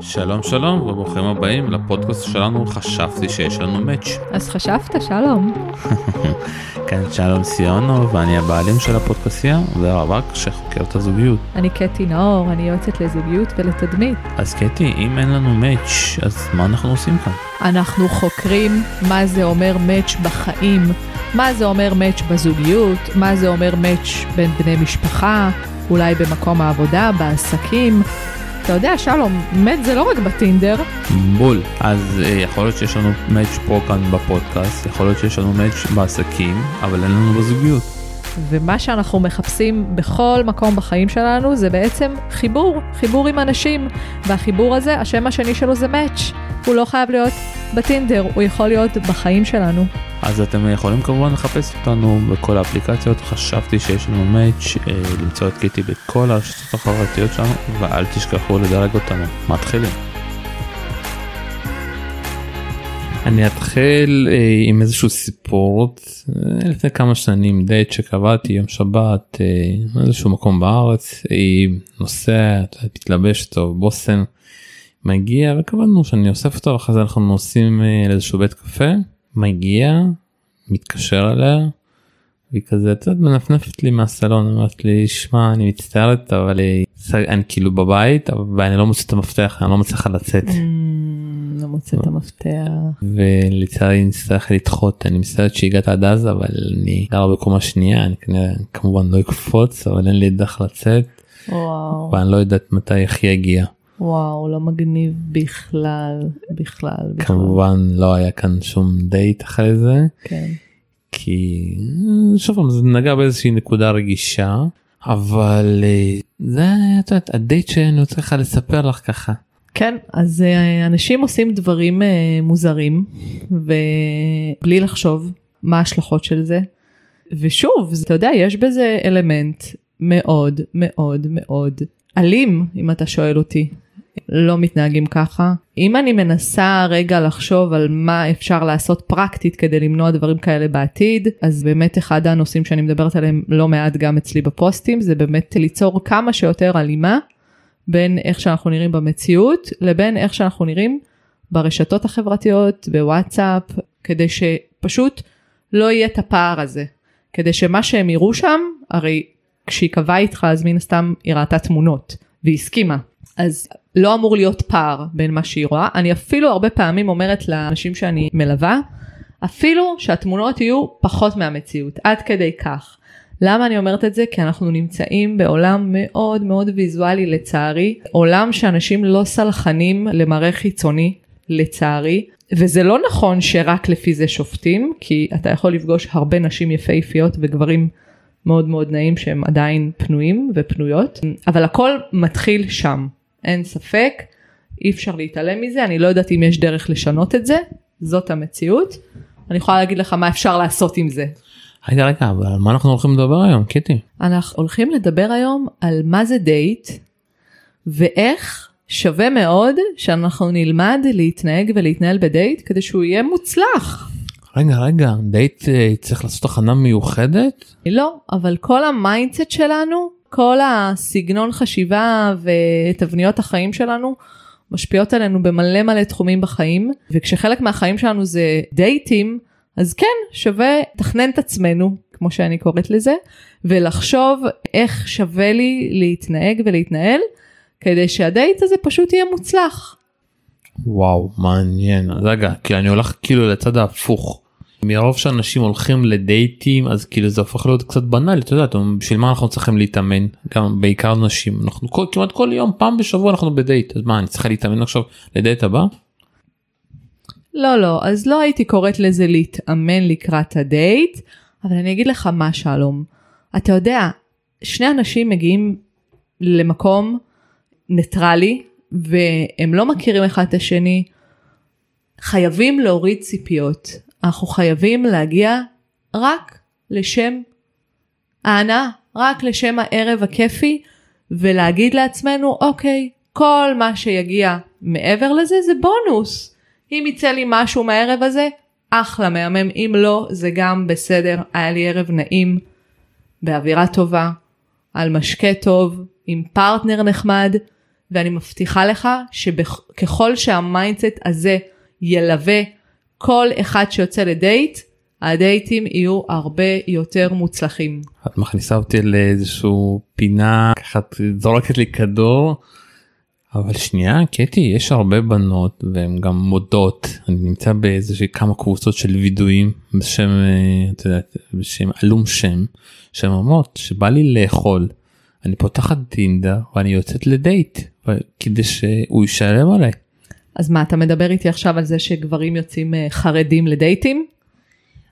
שלום שלום וברוכים הבאים לפודקאסט שלנו חשבתי שיש לנו מאץ'. אז חשבת, שלום. כן, שלום סיונו ואני הבעלים של הפודקאסיה והרווק שחוקר את הזוגיות. אני קטי נאור, אני יועצת לזוגיות ולתדמית. אז קטי, אם אין לנו מאץ' אז מה אנחנו עושים כאן? אנחנו חוקרים מה זה אומר מאץ' בחיים, מה זה אומר מאץ' בזוגיות, מה זה אומר מאץ' בין בני משפחה, אולי במקום העבודה, בעסקים. אתה יודע, שלום, מאץ' זה לא רק בטינדר. בול. אז יכול להיות שיש לנו מאץ' פה כאן בפודקאסט, יכול להיות שיש לנו מאץ' בעסקים, אבל אין לנו בזוגיות. ומה שאנחנו מחפשים בכל מקום בחיים שלנו זה בעצם חיבור, חיבור עם אנשים. והחיבור הזה, השם השני שלו זה מאץ'. הוא לא חייב להיות בטינדר, הוא יכול להיות בחיים שלנו. אז אתם יכולים כמובן לחפש אותנו בכל האפליקציות, חשבתי שיש לנו מאץ', למצוא את קיטי בכל הרשתות החברתיות שלנו, ואל תשכחו לדרג אותנו. מתחילים. אני אתחיל עם איזשהו סיפור, לפני כמה שנים דייט שקבעתי יום שבת, איזשהו מקום בארץ, היא נוסעת, תתלבש טוב, בוסן, מגיע וקבענו שאני אוסף אותו, ואחרי זה אנחנו נוסעים לאיזשהו בית קפה, מגיע, מתקשר אליה, והיא כזה, אתה יודעת, מנפנפת לי מהסלון, אומרת לי, שמע, אני מצטערת, אבל אני כאילו בבית, אבל אני לא מוצא את המפתח, אני לא מצליחה לצאת. לא מוצא את המפתח. ולצערי נצטרך לדחות, אני מצטערת שהגעת עד אז, אבל אני גרה בקומה שנייה, אני כנראה כמובן לא אקפוץ, אבל אין לי דרך לצאת, ואני לא יודעת מתי הכי יגיע. וואו, לא מגניב בכלל. כמובן לא היה כאן שום דייט אחרי זה. כן. כי שוב, זה נגע באיזושהי נקודה רגישה, אבל זה היה, את יודעת, הדייט שאני רוצה לך לספר לך ככה. כן, אז אנשים עושים דברים מוזרים, ובלי לחשוב מה ההשלכות של זה. ושוב, אתה יודע, יש בזה אלמנט מאוד מאוד מאוד אלים, אם אתה שואל אותי, לא מתנהגים ככה. אם אני מנסה רגע לחשוב על מה אפשר לעשות פרקטית כדי למנוע דברים כאלה בעתיד, אז באמת אחד הנושאים שאני מדברת עליהם לא מעט גם אצלי בפוסטים, זה באמת ליצור כמה שיותר אלימה בין איך שאנחנו נראים במציאות, לבין איך שאנחנו נראים ברשתות החברתיות, בוואטסאפ, כדי שפשוט לא יהיה את הפער הזה. כדי שמה שהם יראו שם, הרי כשהיא קבעה איתך, אז מן הסתם היא ראתה תמונות, והיא הסכימה. אז לא אמור להיות פער בין מה שהיא רואה. אני אפילו הרבה פעמים אומרת לאנשים שאני מלווה, אפילו שהתמונות יהיו פחות מהמציאות, עד כדי כך. למה אני אומרת את זה? כי אנחנו נמצאים בעולם מאוד מאוד ויזואלי לצערי, עולם שאנשים לא סלחנים למראה חיצוני לצערי, וזה לא נכון שרק לפי זה שופטים, כי אתה יכול לפגוש הרבה נשים יפהפיות וגברים חיצוניים, מאוד מאוד נעים שהם עדיין פנויים ופנויות, אבל הכל מתחיל שם, אין ספק, אי אפשר להתעלם מזה, אני לא יודעת אם יש דרך לשנות את זה, זאת המציאות, אני יכולה להגיד לך מה אפשר לעשות עם זה. רגע, אבל על מה אנחנו הולכים לדבר היום, קיטי? אנחנו הולכים לדבר היום על מה זה דייט, ואיך שווה מאוד שאנחנו נלמד להתנהג ולהתנהל בדייט, כדי שהוא יהיה מוצלח. רגע, דייט צריך לעשות תחנה מיוחדת? לא, אבל כל המיינדסט שלנו, כל הסגנון חשיבה ותבניות החיים שלנו, משפיעות עלינו במלא מלא תחומים בחיים, וכשחלק מהחיים שלנו זה דייטים, אז כן, שווה תכנן את עצמנו, כמו שאני קוראת לזה, ולחשוב איך שווה לי להתנהג ולהתנהל, כדי שהדייט הזה פשוט יהיה מוצלח. וואו, מעניין. רגע, כי אני הולך כאילו לצד ההפוך. מרוב שאנשים הולכים לדייטים, אז כאילו זה הופך להיות קצת בנאלי, אתה יודעת, בשביל מה אנחנו צריכים להתאמן? גם בעיקר נשים, אנחנו כמעט כל יום, פעם בשבוע אנחנו בדייט, אז מה, אני צריכה להתאמן עכשיו לדייט הבא? לא, אז לא הייתי קוראת לזה להתאמן לקראת הדייט, אבל אני אגיד לך מה שלום. אתה יודע, שני אנשים מגיעים למקום ניטרלי, והם לא מכירים אחד את השני, חייבים להוריד ציפיות. אנחנו חייבים להגיע רק לשם הענה, רק לשם הערב הכיפי, ולהגיד לעצמנו, אוקיי, כל מה שיגיע מעבר לזה זה בונוס. אם יצא לי משהו מהערב הזה, אחלה מהמם, אם לא, זה גם בסדר. היה לי ערב נעים, באווירה טובה, על משקה טוב, עם פרטנר נחמד, ואני מבטיחה לך שככל שהמיינדסט הזה ילווה כל אחד שיוצא לדייט, הדייטים יהיו הרבה יותר מוצלחים. את מכניסה אותי לאיזשהו פינה, ככה זורקת לי כדור, אבל שנייה, קטי, יש הרבה בנות, והן גם מודות, אני נמצא באיזושהי כמה קבוצות של וידויים, בשם, את יודעת, בשם אלום שם, שהן אומרות, שבא לי לאכול, אני פותחת טינדר, ואני יוצאת לדייט, כדי שהוא ישלם עליי. אז מה, אתה מדבר איתי עכשיו על זה שגברים יוצאים חרדים לדייטים?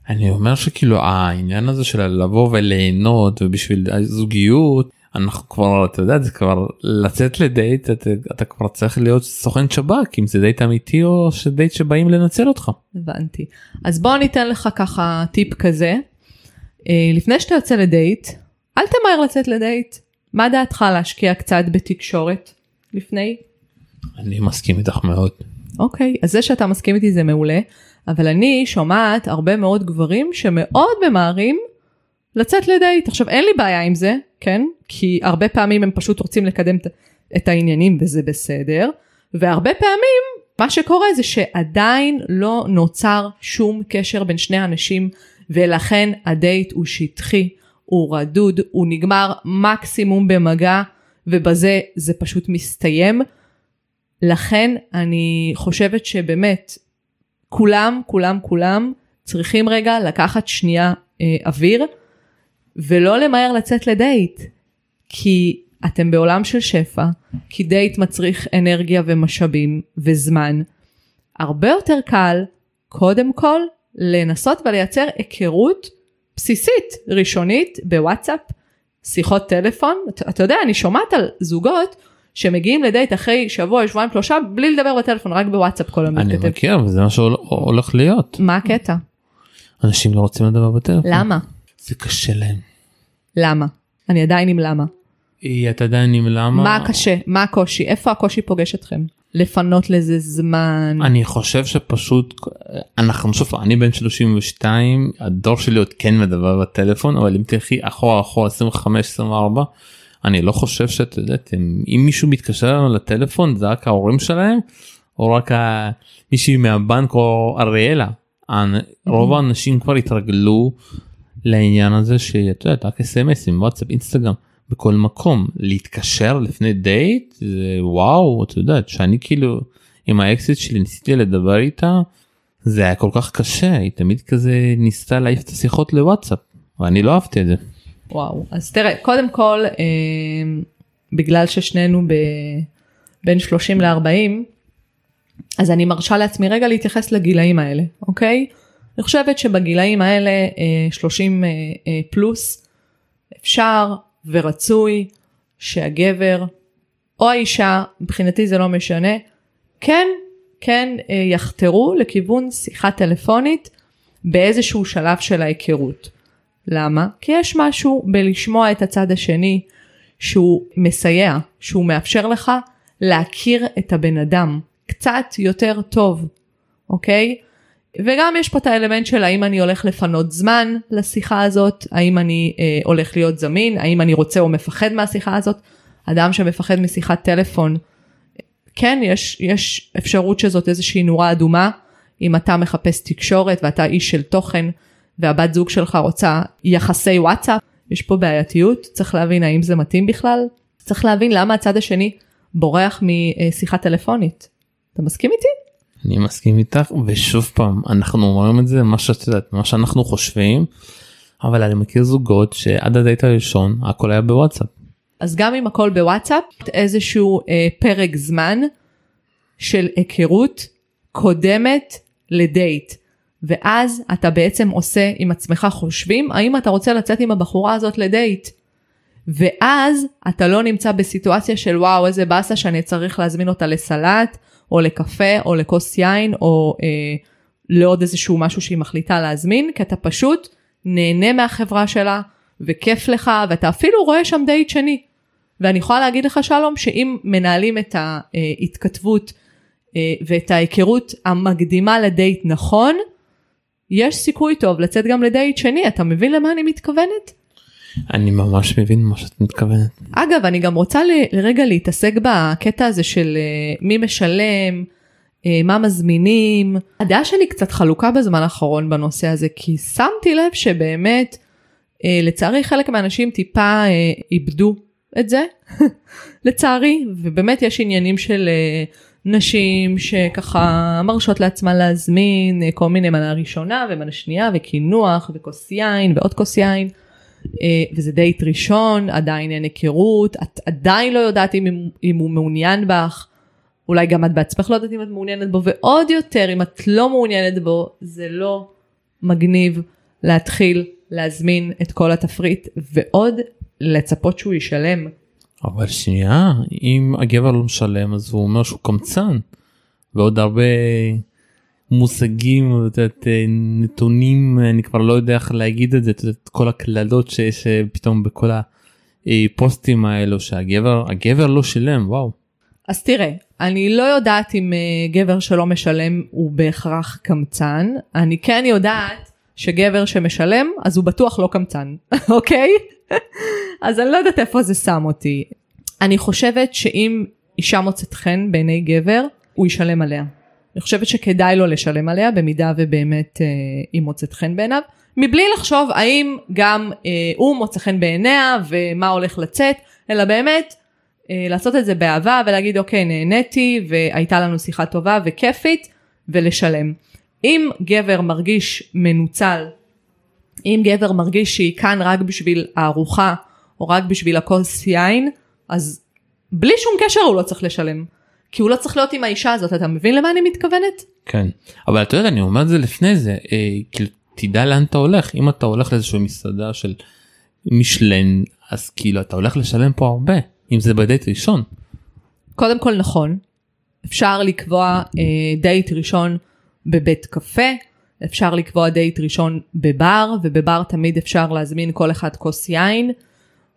אני אומר שכאילו העניין הזה של לבוא וליהנות ובשביל הזוגיות, אנחנו כבר, אתה יודע, זה כבר לצאת לדייט, אתה כבר צריך להיות סוכן שבק, אם זה דייט אמיתי או שדייט שבאים לנצל אותך. הבנתי. אז בוא ניתן לך ככה טיפ כזה. לפני שאתה יוצא לדייט, אל תמהר לצאת לדייט. מה דעתך להשקיע קצת בתקשורת לפני? אני מסכים איתך מאוד. אוקיי, אז זה שאתה מסכים איתי זה מעולה, אבל אני שומעת הרבה מאוד גברים שמאוד ממהרים לצאת לדייט. עכשיו, אין לי בעיה עם זה, כן? כי הרבה פעמים הם פשוט רוצים לקדם את העניינים וזה בסדר, והרבה פעמים מה שקורה זה שעדיין לא נוצר שום קשר בין שני אנשים, ולכן הדייט הוא שטחי, הוא רדוד, הוא נגמר מקסימום במגע, ובזה זה פשוט מסתיים. לכן אני חושבת שבאמת כולם צריכים רגע לקחת שנייה אוויר, ולא למהר לצאת לדייט, כי אתם בעולם של שפע, כי דייט מצריך אנרגיה ומשאבים וזמן. הרבה יותר קל, קודם כל, לנסות ולייצר היכרות בסיסית, ראשונית, בוואטסאפ, שיחות טלפון. אתה יודע, אני שומעת על זוגות שמגיעים לדייט אחרי שבוע, שבועיים, שלושה, בלי לדבר בטלפון, רק בוואטסאפ כל המתכתב. אני מכיר, וזה מה שהולך להיות. מה הקטע? אנשים לא רוצים לדבר בטלפון. למה? זה קשה להם. למה? אני עדיין עם למה. את עדיין עם למה? מה קשה? מה הקושי? איפה הקושי פוגש אתכם? לפנות לזה זמן? אני חושב שפשוט, אנחנו שופע, אני בן 32, הדור שלי עוד כן מדבר בטלפון, אבל אם תלכי אחורה, 25, 24, אני לא חושב שאתה יודעת, אם מישהו מתקשר לנו לטלפון, זה רק ההורים שלהם, או רק מישהו מהבנק או אריאלה. רוב האנשים כבר התרגלו לעניין הזה שאתה יודעת, רק SMSים, וואטסאפ, אינסטגרם, בכל מקום. להתקשר לפני דייט, זה וואו, אתה יודעת, שאני כאילו, עם האקסיט שלי ניסיתי לדבר איתה, זה היה כל כך קשה, היא תמיד כזה ניסתה להעיף את השיחות לוואטסאפ, ואני לא אהבתי את זה. וואו, אז תראה, קודם כל, בגלל ששנינו בין 30 ל-40, אז אני מרשה לעצמי רגע להתייחס לגילאים האלה, אוקיי? אני חושבת שבגילאים האלה, 30 פלוס, אפשר ורצוי שהגבר או האישה, מבחינתי זה לא משנה, כן, יחתרו לכיוון שיחה טלפונית באיזשהו שלב של ההיכרות. למה? כי יש משהו בלשמוע את הצד השני שהוא מסייע, שהוא מאפשר לך להכיר את הבן אדם קצת יותר טוב, אוקיי? וגם יש פה את האלמנט של האם אני הולך לפנות זמן לשיחה הזאת, האם אני הולך להיות זמין, האם אני רוצה או מפחד מהשיחה הזאת. אדם שמפחד משיחת טלפון, כן, יש אפשרות שזאת איזושהי נורה אדומה, אם אתה מחפש תקשורת ואתה איש של תוכן, והבת זוג שלך רוצה יחסי וואטסאפ, יש פה בעייתיות, צריך להבין האם זה מתאים בכלל, צריך להבין למה הצד השני בורח משיחה טלפונית. אתה מסכים איתי? אני מסכים איתך, ושוב פעם, אנחנו אומרים את זה, מה שאנחנו חושבים, אבל אני מכיר זוגות שעד הדייט הראשון, הכל היה בוואטסאפ. אז גם אם הכל בוואטסאפ, איזשהו פרק זמן של היכרות קודמת לדייט. ואז אתה בעצם עושה עם עצמך חושבים, האם אתה רוצה לצאת עם הבחורה הזאת לדייט? ואז אתה לא נמצא בסיטואציה של וואו, איזה באסה שאני צריך להזמין אותה לסלט, או לקפה, או לקוס יין, או לעוד איזשהו משהו שהיא מחליטה להזמין, כי אתה פשוט נהנה מהחברה שלה, וכיף לך, ואתה אפילו רואה שם דייט שני. ואני יכולה להגיד לך שלום, שאם מנהלים את ההתכתבות, ואת ההיכרות המקדימה לדייט נכון, יש סיכוי טוב לצאת גם לדייט שני, אתה מבין למה אני מתכוונת? אני ממש מבין מה שאת מתכוונת. אגב, אני גם רוצה לרגע להתעסק בקטע הזה של מי משלם, מה מזמינים. הדעה שלי קצת חלוקה בזמן האחרון בנושא הזה, כי שמתי לב שבאמת, לצערי חלק מהאנשים טיפה איבדו את זה, לצערי, ובאמת יש עניינים של נשים שככה מרשות לעצמה להזמין כל מיני מנה ראשונה ומנה שנייה וכינוח וכוס יין ועוד כוס יין, וזה דייט ראשון, עדיין אין היכרות, את עדיין לא יודעת אם הוא מעוניין בך, אולי גם את בעצמך לא יודעת אם את מעוניינת בו, ועוד יותר אם את לא מעוניינת בו, זה לא מגניב להתחיל להזמין את כל התפריט ועוד לצפות שהוא ישלם. אבל שנייה, אם הגבר לא משלם אז הוא אומר שהוא קמצן, ועוד הרבה מושגים, נתונים, אני כבר לא יודע איך להגיד את זה, את כל הכללות שיש פתאום בכל הפוסטים האלו שהגבר לא שילם, וואו. אז תראה, אני לא יודעת אם גבר שלא משלם הוא בהכרח קמצן, אני כן יודעת שגבר שמשלם אז הוא בטוח לא קמצן, אוקיי? אז אני לא יודעת איפה זה שם אותי. אני חושבת שאם אישה מוצאת חן בעיני גבר, הוא ישלם עליה. אני חושבת שכדאי לו לשלם עליה, במידה ובאמת היא מוצאת חן בעיניו, מבלי לחשוב האם גם הוא מוצא חן בעיניה, ומה הולך לצאת, אלא באמת לעשות את זה באהבה, ולהגיד אוקיי נהניתי, והייתה לנו שיחה טובה וכיפית, ולשלם. אם גבר מרגיש מנוצל, אם גבר מרגיש שהיא כאן רק בשביל הארוחה, או רק בשביל הכוס יין, אז בלי שום קשר הוא לא צריך לשלם. כי הוא לא צריך להיות עם האישה הזאת, אתה מבין למה אני מתכוונת? כן, אבל אתה יודע, אני אומר את זה לפני זה, כאילו תדע לאן אתה הולך, אם אתה הולך לאיזושהי מסעדה של משלן, אז כאילו אתה הולך לשלם פה הרבה, אם זה בדייט ראשון. קודם כל נכון, אפשר לקבוע דייט ראשון בבית קפה, אפשר לקבוע דייט ראשון בבר, ובבר תמיד אפשר להזמין כל אחד כוס יין,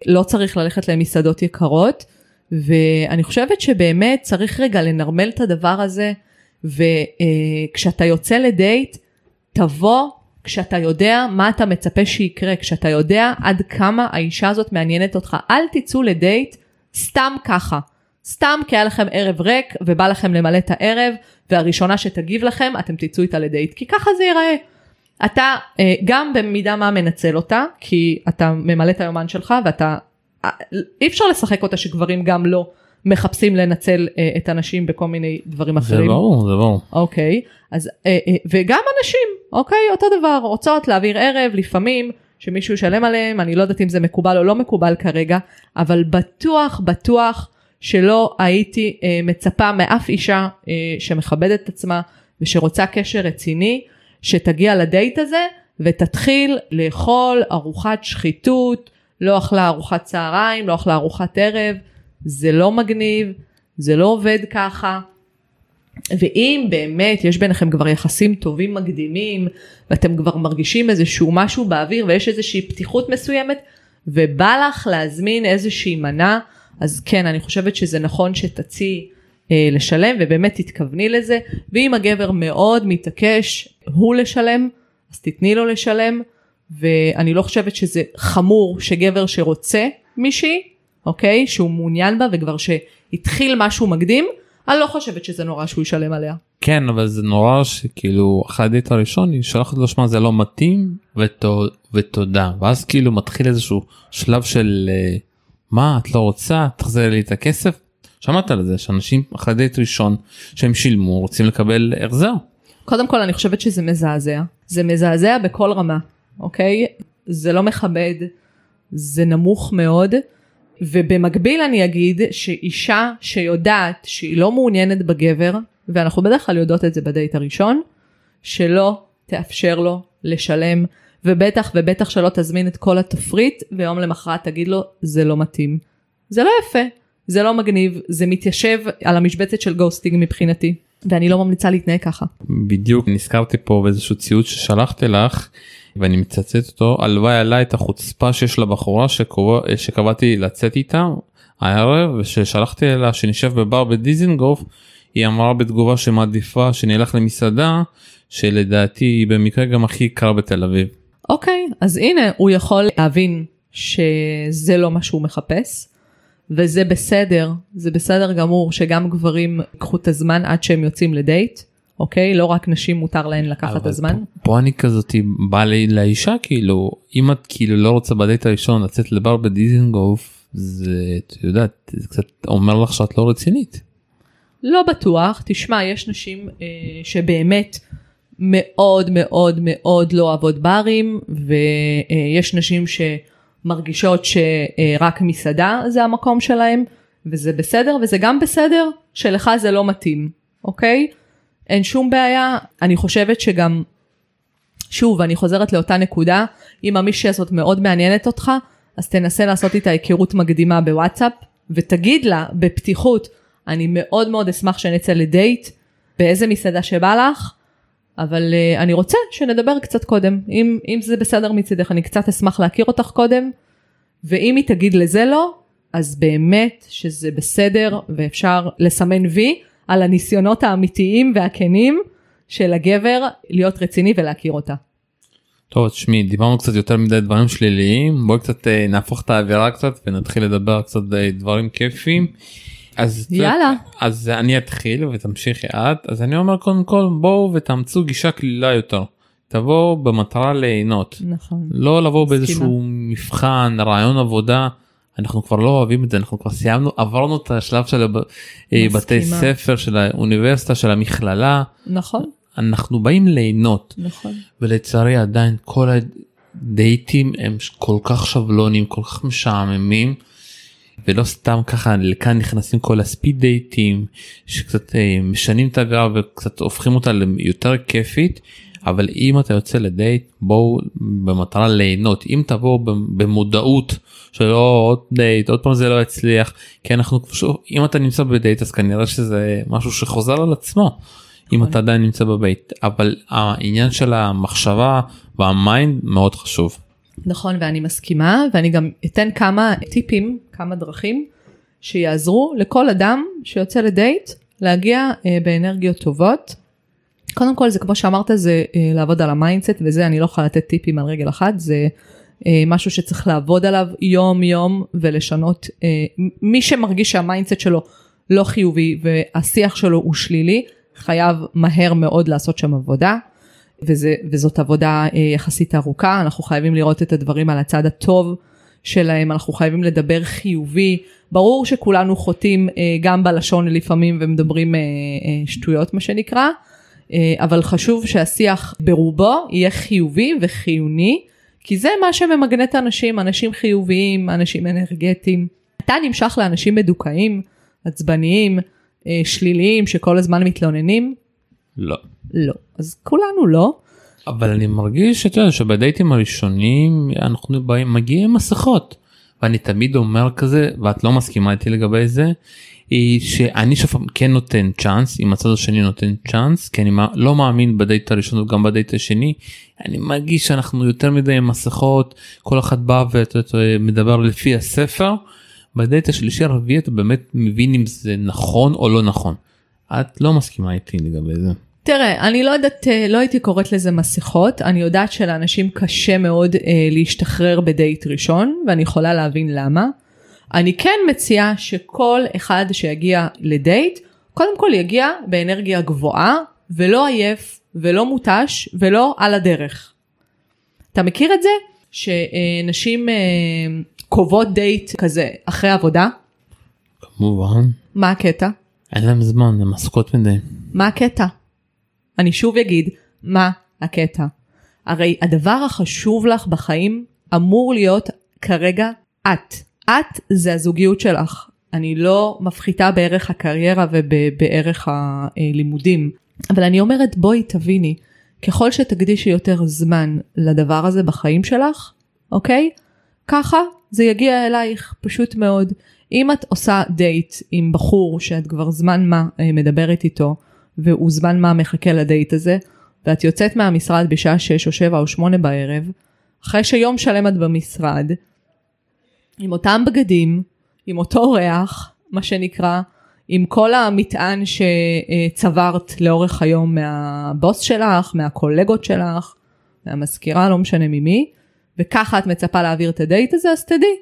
לא צריך ללכת למסעדות יקרות, ואני חושבת שבאמת צריך רגע לנרמל את הדבר הזה, וכשאתה יוצא לדייט, תבוא כשאתה יודע מה אתה מצפה שיקרה, כשאתה יודע עד כמה האישה הזאת מעניינת אותך, אל תצאו לדייט סתם ככה, סתם כי היה לכם ערב ריק, ובא לכם למלא את הערב, והראשונה שתגיב לכם, אתם תצאו איתה לדייט, כי ככה זה ייראה. אתה גם במידה מה מנצל אותה, כי אתה ממלא את היומן שלך, ואתה, אי אפשר לשחק אותה שגברים גם לא מחפשים לנצל את הנשים בכל מיני דברים אחרים. זה ברור, זה ברור. אוקיי, אז, וגם אנשים, אוקיי, אותו דבר, רוצות להעביר ערב, לפעמים, שמישהו ישלם עליהם, אני לא יודעת אם זה מקובל או לא מקובל כרגע, אבל בטוח, שלא הייתי מצפה מאף אישה שמכבדת את עצמה ושרוצה קשר רציני, שתגיע לדייט הזה ותתחיל לאכול ארוחת שחיתות, לא אכלה ארוחת צהריים, לא אכלה ארוחת ערב, זה לא מגניב, זה לא עובד ככה. ואם באמת יש ביניכם כבר יחסים טובים מקדימים, ואתם כבר מרגישים איזשהו משהו באוויר ויש איזושהי פתיחות מסוימת, ובא לך להזמין איזושהי מנה, אז כן, אני חושבת שזה נכון שתציעי לשלם, ובאמת תתכווני לזה, ואם הגבר מאוד מתעקש הוא לשלם, אז תתני לו לשלם, ואני לא חושבת שזה חמור שגבר שרוצה מישהי, אוקיי, שהוא מעוניין בה, וכבר שהתחיל משהו מקדים, אני לא חושבת שזה נורא שהוא ישלם עליה. כן, אבל זה נורא שכאילו, אחרי הדייט הראשון, היא שלחת לו שמה, זה לא מתאים, ותודה, ואז כאילו מתחיל איזשהו שלב של... מה, את לא רוצה? תחזרי לי את הכסף? שמעת על זה, שאנשים אחרי דייט ראשון שהם שילמו, רוצים לקבל החזר. קודם כל, אני חושבת שזה מזעזע. זה מזעזע בכל רמה, אוקיי? זה לא מכבד, זה נמוך מאוד, ובמקביל אני אגיד שאישה שיודעת שהיא לא מעוניינת בגבר, ואנחנו בדרך כלל יודעות את זה בדייט הראשון, שלא תאפשר לו לשלם כסף. ובטח שלא תזמין את כל התפריט, ויום למחרת תגיד לו, זה לא מתאים. זה לא יפה, זה לא מגניב, זה מתיישב על המשבצת של גוסטינג מבחינתי, ואני לא ממליצה להתנהג ככה. בדיוק, נזכרתי פה באיזשהו ציוץ ששלחתי לך, ואני מצטט אותו, הלוואי עליי את החוצפה שיש לבחורה, שקבעתי לצאת איתה הערב, וששלחתי אליה שנשב בבר בדיזנגוף, היא אמרה בתגובה שמעדיפה שנלך למסעדה, שלדעתי היא במקרה גם הכי יקר בתל אביב. אוקיי, אז הנה הוא יכול להבין שזה לא מה שהוא מחפש, וזה בסדר, זה בסדר גמור שגם גברים יקחו את הזמן עד שהם יוצאים לדייט, אוקיי? לא רק נשים מותר להן לקחת את הזמן. פה אני כזאת באה לאישה, כאילו, אם את כאילו לא רוצה בדייט הראשון לצאת לבר בדיזינגוף, זה, את יודעת, זה קצת אומר לך שאת לא רצינית. לא בטוח, תשמע, יש נשים שבאמת מאוד מאוד מאוד לא אוהבות ברים, ויש נשים שמרגישות שרק מסעדה זה המקום שלהם, וזה בסדר, וזה גם בסדר שלך זה לא מתאים, אוקיי? אין שום בעיה, אני חושבת שגם, שוב, אני חוזרת לאותה נקודה, אם המישהי הזאת מאוד מעניינת אותך, אז תנסה לעשות איתה היכרות מקדימה בוואטסאפ, ותגיד לה בפתיחות, אני מאוד מאוד אשמח שנצא לדייט, באיזה מסעדה שבא לך, אבל אני רוצה שנדבר קצת קודם, אם זה בסדר מצדך, אני קצת אשמח להכיר אותך קודם, ואם היא תגיד לזה לא, אז באמת שזה בסדר, ואפשר לסמן וי, על הניסיונות האמיתיים והכנים של הגבר להיות רציני ולהכיר אותה. טוב, שמי, דיברנו קצת יותר מדי דברים שליליים, בואי קצת נהפוך את האווירה קצת ונתחיל לדבר קצת דברים כיפיים. אז יאללה. אז אני אתחיל ותמשיכי את, אז אני אומר קודם כל בואו ותאמצו גישה כלילה יותר. תבואו במטרה ליהנות. נכון. לא לבוא באיזשהו מבחן, רעיון עבודה, אנחנו כבר לא אוהבים את זה, אנחנו כבר סיימנו, עברנו את השלב של בתי ספר, של האוניברסיטה, של המכללה. נכון. אנחנו באים ליהנות. נכון. ולצערי עדיין כל הדייטים הם כל כך שבלונים, כל כך משעממים, ולא סתם ככה, לכאן נכנסים כל הספיד דייטים, שקצת משנים את האווירה וקצת הופכים אותה ליותר כיפית, אבל אם אתה יוצא לדייט, בואו במטרה ליהנות. אם תבואו במודעות שלא עוד דייט, עוד פעם זה לא יצליח, כי אנחנו, אם אתה נמצא בדייט, אז כנראה שזה משהו שחוזר על עצמו, אם אתה עדיין נמצא בבית. אבל העניין של המחשבה והמיינד מאוד חשוב. נכון, ואני מסכימה, ואני גם אתן כמה טיפים, כמה דרכים, שיעזרו לכל אדם שיוצא לדייט, להגיע באנרגיות טובות. קודם כל, זה כמו שאמרת, זה לעבוד על המיינדסט, וזה אני לא יכולה לתת טיפים על רגל אחת, זה משהו שצריך לעבוד עליו יום יום, ולשנות, מי שמרגיש שהמיינדסט שלו לא חיובי, והשיח שלו הוא שלילי, חייב מהר מאוד לעשות שם עבודה, וזאת עבודה יחסית ארוכה, אנחנו חייבים לראות את הדברים על הצד הטוב שלהם, אנחנו חייבים לדבר חיובי, ברור שכולנו חוטאים גם בלשון לפעמים, ומדברים שטויות מה שנקרא, אבל חשוב שהשיח ברובו יהיה חיובי וחיוני, כי זה מה שממגנט אנשים, אנשים חיוביים, אנשים אנרגטיים. אתה נמשך לאנשים מדוכאים, עצבניים, שליליים, שכל הזמן מתלוננים? לא. לא. אז כולנו לא. אבל אני מרגיש שבדייטים הראשונים אנחנו מגיעים מסכות, ואני תמיד אומר כזה, ואת לא מסכימה איתי לגבי זה, היא שאני כן נותן צ'אנס, אם הצד השני נותן צ'אנס, כי אני לא מאמין בדייט הראשון וגם בדייט השני, אני מרגיש שאנחנו יותר מדי עם מסכות, כל אחד בא ומדבר לפי הספר, בדייט השלישי הרביעי אתה באמת מבין אם זה נכון או לא נכון. את לא מסכימה איתי לגבי זה. תראה, אני לא יודעת, לא הייתי קוראת לזה מסכות, אני יודעת שלאנשים קשה מאוד להשתחרר בדייט ראשון, ואני יכולה להבין למה. אני כן מציעה שכל אחד שיגיע לדייט, קודם כל יגיע באנרגיה גבוהה, ולא עייף, ולא מוטש, ולא על הדרך. אתה מכיר את זה? שנשים קובעות דייט כזה אחרי עבודה? כמובן. מה הקטע? אין להם זמן, הם עסקות מדי. מה הקטע? אני שוב אגיד, מה הקטע? הרי הדבר החשוב לך בחיים אמור להיות כרגע את. את זה הזוגיות שלך. אני לא מפחיתה בערך הקריירה ובערך הלימודים. אבל אני אומרת, בואי תביני, ככל שתקדישי יותר זמן לדבר הזה בחיים שלך, אוקיי? ככה זה יגיע אלייך, פשוט מאוד. אם את עושה דייט עם בחור שאת כבר זמן מה מדברת איתו, והוא זמן מה מחכה לדייט הזה, ואת יוצאת מהמשרד בשעה 6 או 7 או 8 בערב, אחרי שיום שלם את במשרד, עם אותם בגדים, עם אותו ריח, מה שנקרא, עם כל המטען שצברת לאורך היום מהבוס שלך, מהקולגות שלך, מהמזכירה, לא משנה ממי, וככה את מצפה להעביר את הדייט הזה, אז תדעי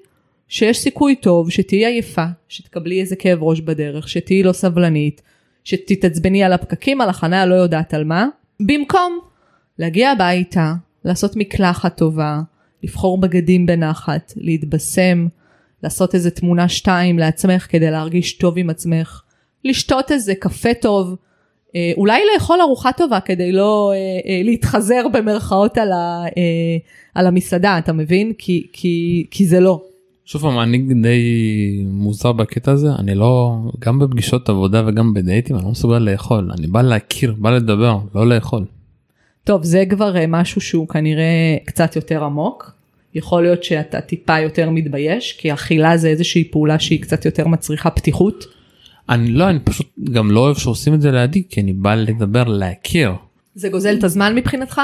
שיש סיכוי טוב שתהיה עייפה, שתקבלי איזה כאב ראש בדרך, שתהיי לא סבלנית, שתתעצבני על הפקקים, על החניה, לא יודעת על מה. במקום להגיע הביתה, לעשות מקלחת טובה, לבחור בגדים בנחת, להתבשם, לעשות איזה תמונה 2 לעצמך כדי להרגיש טוב עם עצמך, לשתות איזה קפה טוב, אולי לאכול ארוחה טובה כדי לא להתחזר במרכאות על המסעדה, אתה מבין? כי זה לא. שוב פעם, אני די מוזר בקטע הזה, אני לא, גם בפגישות עבודה וגם בדייטים, אני לא מסוגל לאכול, אני בא להכיר, בא לדבר, לא לאכול. טוב, זה כבר משהו שהוא כנראה קצת יותר עמוק, יכול להיות שאתה טיפה יותר מתבייש, כי אכילה זה איזושהי פעולה שהיא קצת יותר מצריכה פתיחות. אני פשוט גם לא אוהב שעושים את זה לידי, כי אני בא לדבר, להכיר. זה גוזל את הזמן מבחינתך?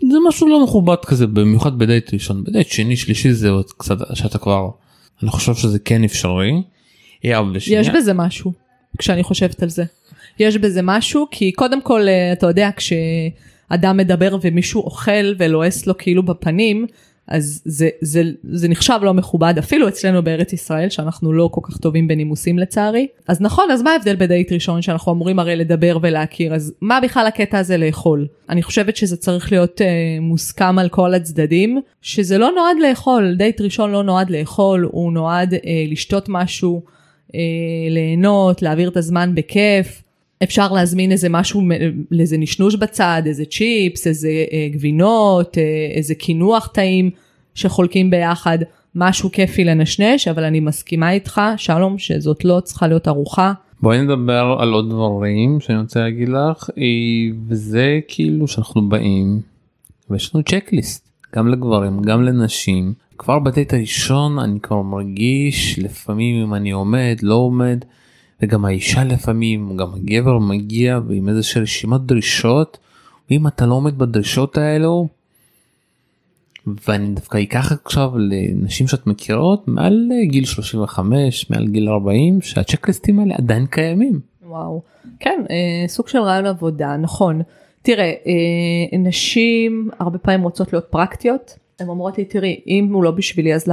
זה משהו לא מכובד כזה, במיוחד בדייט ראשון. בדייט שני, שלישי זה עוד קצת, שאתה כבר, אני חושב שזה כן אפשרי. יש בזה משהו, כשאני חושבת על זה. יש בזה משהו, כי קודם כל, אתה יודע, כשאדם מדבר ומישהו אוכל ולועס לו כאילו בפנים, אז זה נחשב לא מכובד, אפילו אצלנו בארץ ישראל, שאנחנו לא כל כך טובים בנימוסים לצערי. אז נכון, אז מה ההבדל בדייט ראשון, שאנחנו אמורים הרי לדבר ולהכיר, אז מה בכלל הקטע הזה לאכול? אני חושבת שזה צריך להיות מוסכם על כל הצדדים, שזה לא נועד לאכול, דייט ראשון לא נועד לאכול, הוא נועד לשתות משהו, ליהנות, להעביר את הזמן בכיף, אפשר להזמין איזה משהו, איזה נשנוש בצד, איזה צ'יפס, איזה גבינות, איזה כינוח טעים שחולקים ביחד, משהו כיפי לנשנש, אבל אני מסכימה איתך, שלום, שזאת לא צריכה להיות ארוחה. בואי נדבר על עוד דברים שאני רוצה להגיד לך, וזה כאילו שאנחנו באים, ויש לנו צ'קליסט, גם לגברים, גם לנשים. כבר בדייט הראשון אני כבר מרגיש, לפעמים אם אני עומד, לא עומד, וגם האישה לפעמים, גם הגבר מגיע ועם איזושהי רשימת דרישות, ואם אתה לא עומד בדרישות האלו, ואני דווקא אקח עכשיו לנשים שאת מכירות, מעל גיל 35, מעל גיל 40, שהצ'קליסטים האלה עדיין קיימים. וואו, כן, סוג של רעיון עבודה, נכון. תראה, נשים הרבה פעמים רוצות להיות פרקטיות, הן אומרות לי, תראי, אם הוא לא בשבילי, אז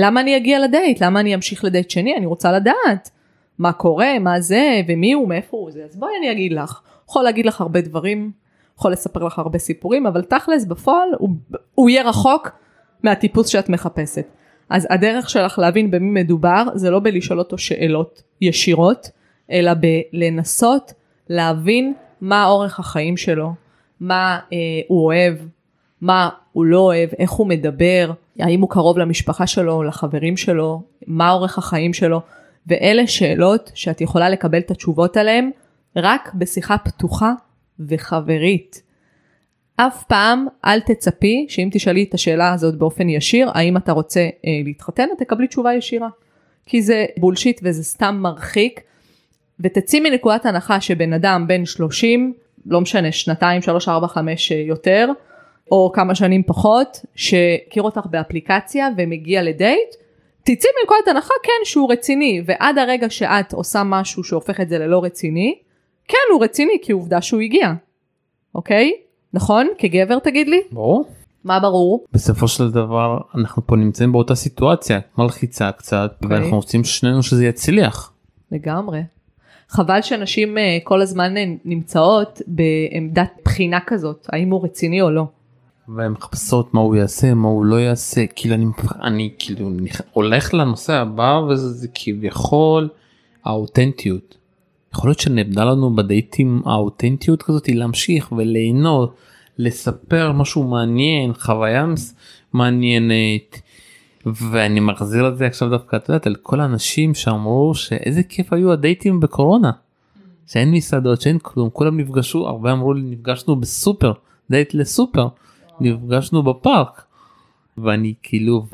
למה אני אגיע לדייט? למה אני אמשיך לדייט שני? אני רוצה לדעת מה קורה, מה זה, ומי הוא, מאיפה הוא זה. אז בואי אני אגיד לך. יכול להגיד לך הרבה דברים, יכול לספר לך הרבה סיפורים, אבל תכלס בפועל הוא יהיה רחוק מהטיפוס שאת מחפשת. אז הדרך שלך להבין במי מדובר, זה לא בלשאול אותו שאלות ישירות, אלא בלנסות להבין מה אורך החיים שלו, מה הוא אוהב, מה הוא לא אוהב, איך הוא מדבר, האם הוא קרוב למשפחה שלו, לחברים שלו, מה אורך החיים שלו, ואלה שאלות שאת יכולה לקבל את התשובות עליהן, רק בשיחה פתוחה וחברית. אף פעם אל תצפי שאם תשאלי את השאלה הזאת באופן ישיר, האם אתה רוצה להתחתן, את תקבלי תשובה ישירה. כי זה בולשיט וזה סתם מרחיק, ותצאי מנקודת הנחה שבן אדם בין 30, לא משנה, 2, 3, 4, 5 יותר, או כמה שנים פחות, שכיר אותך באפליקציה ומגיע לדייט, תצאי מנקודת הנחה, כן, שהוא רציני, ועד הרגע שאת עושה משהו שהופך את זה ללא רציני, כן, הוא רציני, כי עובדה שהוא הגיע. אוקיי? נכון? כגבר תגיד לי? ברור. מה ברור? בסופו של דבר, אנחנו פה נמצאים באותה סיטואציה, מלחיצה קצת, ואנחנו רוצים שנינו שזה יצליח. לגמרי. חבל שאנשים כל הזמן נמצאות בעמדת בחינה כזאת, האם הוא רציני או לא. והן מחפשות מה הוא יעשה, מה הוא לא יעשה, כאילו אני כאילו הולך לנושא הבא, וזה כביכול האותנטיות. יכול להיות שנאבדה לנו בדייטים האותנטיות כזאת, היא להמשיך וליהנות, לספר משהו מעניין, חוויה מעניינת, ואני מחזיר את זה עכשיו דווקא, את יודעת, על כל האנשים שאמרו שאיזה כיף היו הדייטים בקורונה, שאין מסעדות, שאין כלום, כולם נפגשו, הרבה אמרו לי נפגשנו בסופר, דייט לסופר, נפגשנו בפארק, ואני כאילו,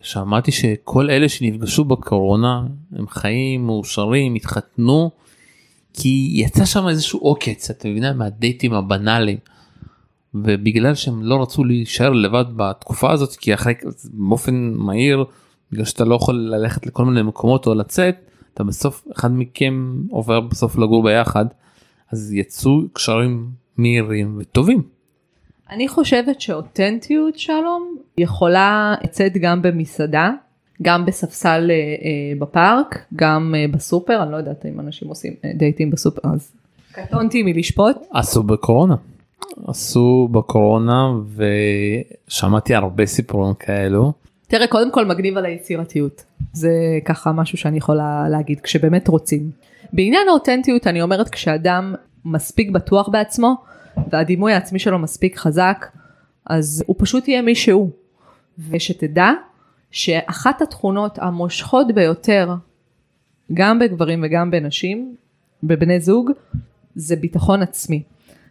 ושמעתי שכל אלה שנפגשו בקורונה, הם חיים, מאושרים, התחתנו, כי יצא שם איזשהו עוקץ, אתה מבינה, מהדייטים הבנאליים, ובגלל שהם לא רצו להישאר לבד בתקופה הזאת, כי אחרי באופן מהיר, בגלל שאתה לא יכול ללכת לכל מיני מקומות או לצאת, אתה בסוף, אחד מכם עובר בסוף לגור ביחד, אז יצאו קשרים מהירים וטובים. אני חושבת שאותנטיות, שלום, יכולה לצאת גם במסעדה, גם בספסל בפארק, גם בסופר. אני לא יודעת אם אנשים עושים דייטים בסופר, אז קטונתי מלשפוט. עשו בקורונה, ושמעתי הרבה סיפורים כאלו. תראה, קודם כל מגניב על היצירתיות. זה ככה משהו שאני יכולה להגיד, כשבאמת רוצים. בעניין האותנטיות, אני אומרת, כשאדם מספיק בטוח בעצמו, והדימוי העצמי שלו מספיק חזק, אז הוא פשוט יהיה מישהו. ושתדע שאחת התכונות המושכות ביותר, גם בגברים וגם בנשים, בבני זוג, זה ביטחון עצמי.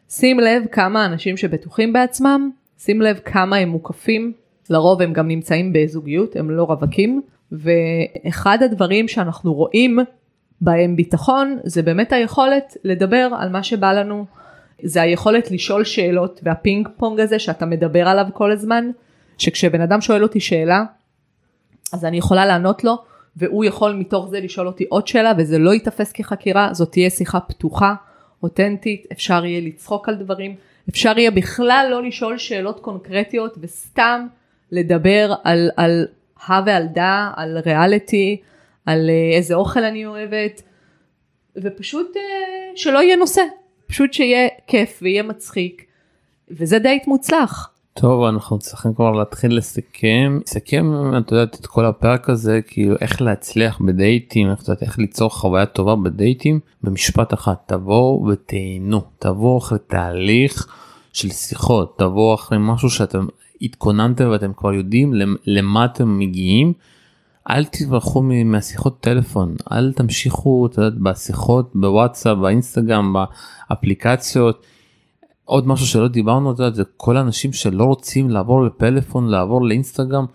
שים לב כמה אנשים שבטוחים בעצמם, שים לב כמה הם מוקפים, לרוב הם גם נמצאים בזוגיות, הם לא רווקים, ואחד הדברים שאנחנו רואים בהם ביטחון, זה באמת היכולת לדבר על מה שבא לנו, זה היכולת לשאול שאלות, והפינג פונג הזה שאתה מדבר עליו כל הזמן, שכשבן אדם שואל אותי שאלה, אז אני יכולה לענות לו, והוא יכול מתוך זה לשאול אותי עוד שאלה, וזה לא יתפס כחקירה, זאת תהיה שיחה פתוחה, אותנטית, אפשר יהיה לצחוק על דברים, אפשר יהיה בכלל לא לשאול שאלות קונקרטיות, וסתם לדבר על ועל דע, על ריאליטי, על איזה אוכל אני אוהבת, ופשוט שלא יהיה נושא, פשוט שיהיה כיף ויהיה מצחיק, וזה דייט מוצלח. טוב, אנחנו צריכים כבר להתחיל לסכם. לסכם, את יודעת, את כל הפרק הזה, כאילו איך להצליח בדייטים, איך ליצור חוויה טובה בדייטים, במשפט אחד, תבואו ותהנו, תבואו אחרי תהליך של שיחות, תבואו אחרי משהו שאתם התכוננתם ואתם כבר יודעים למה אתם מגיעים, אל תברחו מהשיחות טלפון, אל תמשיכו, את יודעת, בשיחות, בוואטסאפ, באינסטגרם, באפליקציות. עוד משהו שלא דיברנו, את יודעת, זה כל האנשים שלא רוצים לעבור לפלאפון, לעבור לאינסטגרם,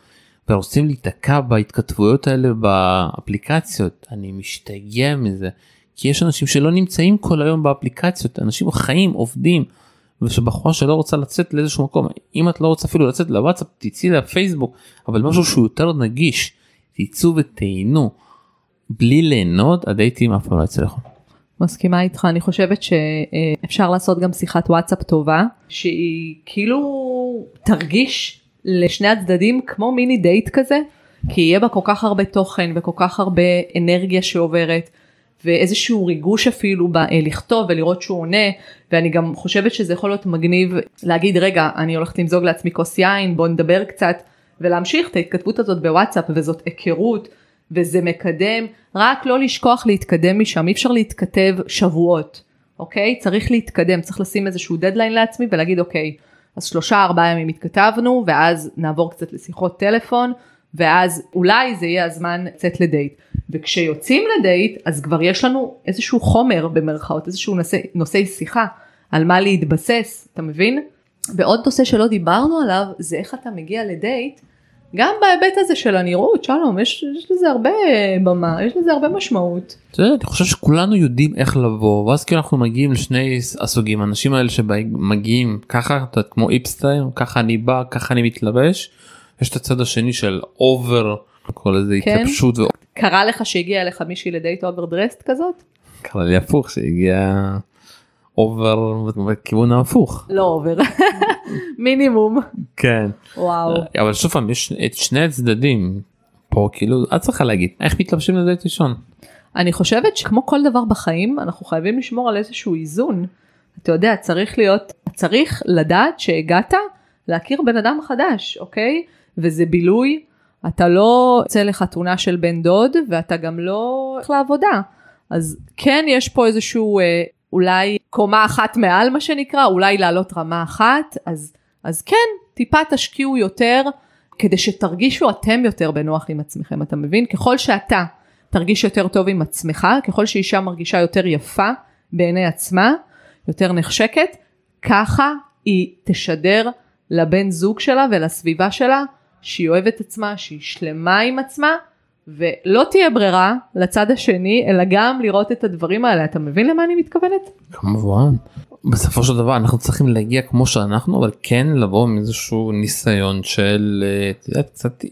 ורוצים להתעקע בהתכתבויות האלה באפליקציות. אני משתגע מזה, כי יש אנשים שלא נמצאים כל היום באפליקציות, אנשים חיים, עובדים, ושבחורה שלא רוצה לצאת לאיזשהו מקום, אם את לא רוצה אפילו לצאת לוואטסאפ, תצאי לפייסבוק, אבל משהו שהוא יותר נגיש, תיצאו ותהנו, בלי ליהנות, הדייטים אף פעם לא יצליחו. מסכימה איתך, אני חושבת שאפשר לעשות גם שיחת וואטסאפ טובה, שהיא כאילו תרגיש לשני הצדדים כמו מיני דייט כזה, כי יהיה בה כל כך הרבה תוכן וכל כך הרבה אנרגיה שעוברת, ואיזשהו ריגוש אפילו בלכתוב ולראות שהוא עונה, ואני גם חושבת שזה יכול להיות מגניב להגיד, רגע, אני הולכת למזוג לעצמי כוס יין, בוא נדבר קצת, ולהמשיך את ההתכתבות הזאת בוואטסאפ, וזאת היכרות, וזה מקדם, רק לא לשכוח להתקדם משם, אי אפשר להתכתב שבועות, אוקיי? צריך להתקדם, צריך לשים איזשהו דדליין לעצמי, ולהגיד, אוקיי, אז 3-4 ימים התכתבנו, ואז נעבור קצת לשיחות טלפון, ואז אולי זה יהיה הזמן לצאת לדייט. וכשיוצאים לדייט, אז כבר יש לנו איזשהו חומר במרכאות, איזשהו נושא שיחה, על מה להתבסס, אתה מבין? ועוד נושא שלא דיברנו עליו, זה איך אתה מגיע לדייט, גם בהיבט הזה של הנראות, שלום, יש לזה הרבה במה, יש לזה הרבה משמעות. אני חושב שכולנו יודעים איך לבוא, ואז כי אנחנו מגיעים לשני הסוגים, האנשים האלה שמגיעים ככה, כמו איפסטיין, ככה אני בא, ככה אני מתלבש, יש את הצד השני של אובר, כל איזה התלבשות. קרה לך שהגיע לך מישהי לדייט אובר דרסט כזאת? קרה לי הפוך, שהגיע אובר בכיוון ההפוך. לא אובר, מינימום. כן. וואו. אבל שוב פעם, יש את שני הצדדים פה, כאילו, את צריכה להגיד, איך מתלבשים לדייט ראשון? אני חושבת שכמו כל דבר בחיים, אנחנו חייבים לשמור על איזשהו איזון. אתה יודע, צריך לדעת שהגעת להכיר בן אדם חדש, אוקיי? וזה בילוי, אתה לא יוצא לחתונה של בן דוד, ואתה גם לא הולך לעבודה. אז כן, יש פה איזשהו אולי קומה אחת מעל מה שנקרא, אולי לעלות רמה אחת, אז כן, טיפה תשקיעו יותר, כדי שתרגישו אתם יותר בנוח עם עצמכם, אתה מבין? ככל שאתה תרגיש יותר טוב עם עצמך, ככל שאישה מרגישה יותר יפה בעיני עצמה, יותר נחשקת, ככה היא תשדר לבן זוג שלה ולסביבה שלה, שהיא אוהבת עצמה, שהיא שלמה עם עצמה, ולא תהיה ברירה לצד השני, אלא גם לראות את הדברים האלה. אתה מבין למה אני מתכוונת? כמובן. בסופו של דבר אנחנו צריכים להגיע כמו שאנחנו, אבל כן לבוא עם איזשהו ניסיון של, אתה יודע, קצת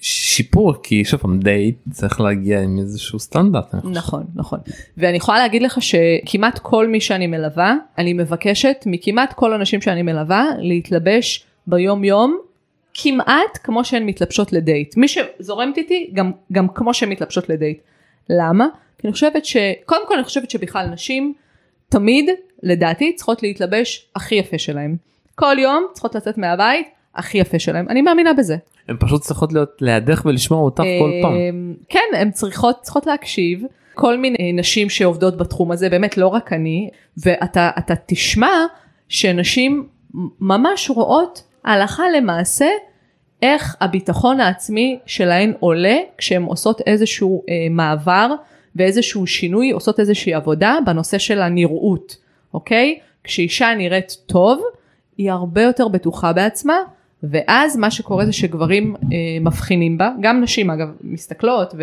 שיפור, כי שוב פעם די צריך להגיע עם איזשהו סטנדרט. נכון, נכון. ואני יכולה להגיד לך שכמעט כל מי שאני מלווה, אני מבקשת מכמעט כל אנשים שאני מלווה, להתלבש ביום יום, כמעט כמו שהן מתלבשות לדייט. מי שזורמת איתי, גם כמו שהן מתלבשות לדייט. למה? כי אני חושבת קודם כל אני חושבת שבכלל נשים, תמיד, לדעתי, צריכות להתלבש הכי יפה שלהם. כל יום צריכות לצאת מהבית, הכי יפה שלהם. אני מאמינה בזה. הן פשוט צריכות להיות לידך ולשמוע אותך כל פעם. כן, הן צריכות להקשיב. כל מיני נשים שעובדות בתחום הזה, באמת לא רק אני, ואתה תשמע שנשים ממש רואות הלכה למעשה, איך הביטחון העצמי שלהן עולה, כשהן עושות איזשהו מעבר, ואיזשהו שינוי, עושות איזושהי עבודה, בנושא של הנראות, אוקיי? כשאישה נראית טוב, היא הרבה יותר בטוחה בעצמה, ואז מה שקורה זה שגברים מבחינים בה, גם נשים אגב מסתכלות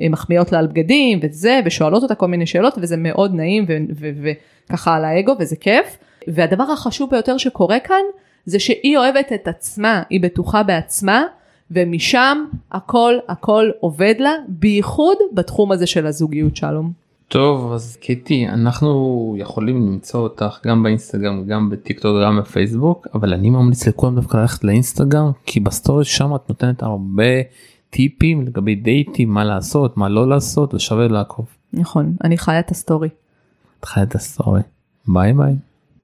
ומחמיאות לה על בגדים וזה, ושואלות אותה כל מיני שאלות, וזה מאוד נעים וככה על האגו, וזה כיף. והדבר החשוב ביותר שקורה כאן, זה שהיא אוהבת את עצמה, היא בטוחה בעצמה, ומשם הכל עובד לה, בייחוד בתחום הזה של הזוגיות. שלום. טוב, אז קטי, אנחנו יכולים למצוא אותך גם באינסטגרם, גם בטיקטוק, גם בפייסבוק, אבל אני ממליץ לכולם דווקא ללכת לאינסטגרם, כי בסטוריז שם את נותנת הרבה טיפים לגבי דייטים, מה לעשות, מה לא לעשות, ושווה לעקוב. נכון, אני חיה את הסטורי. את חיה את הסטורי. ביי ביי.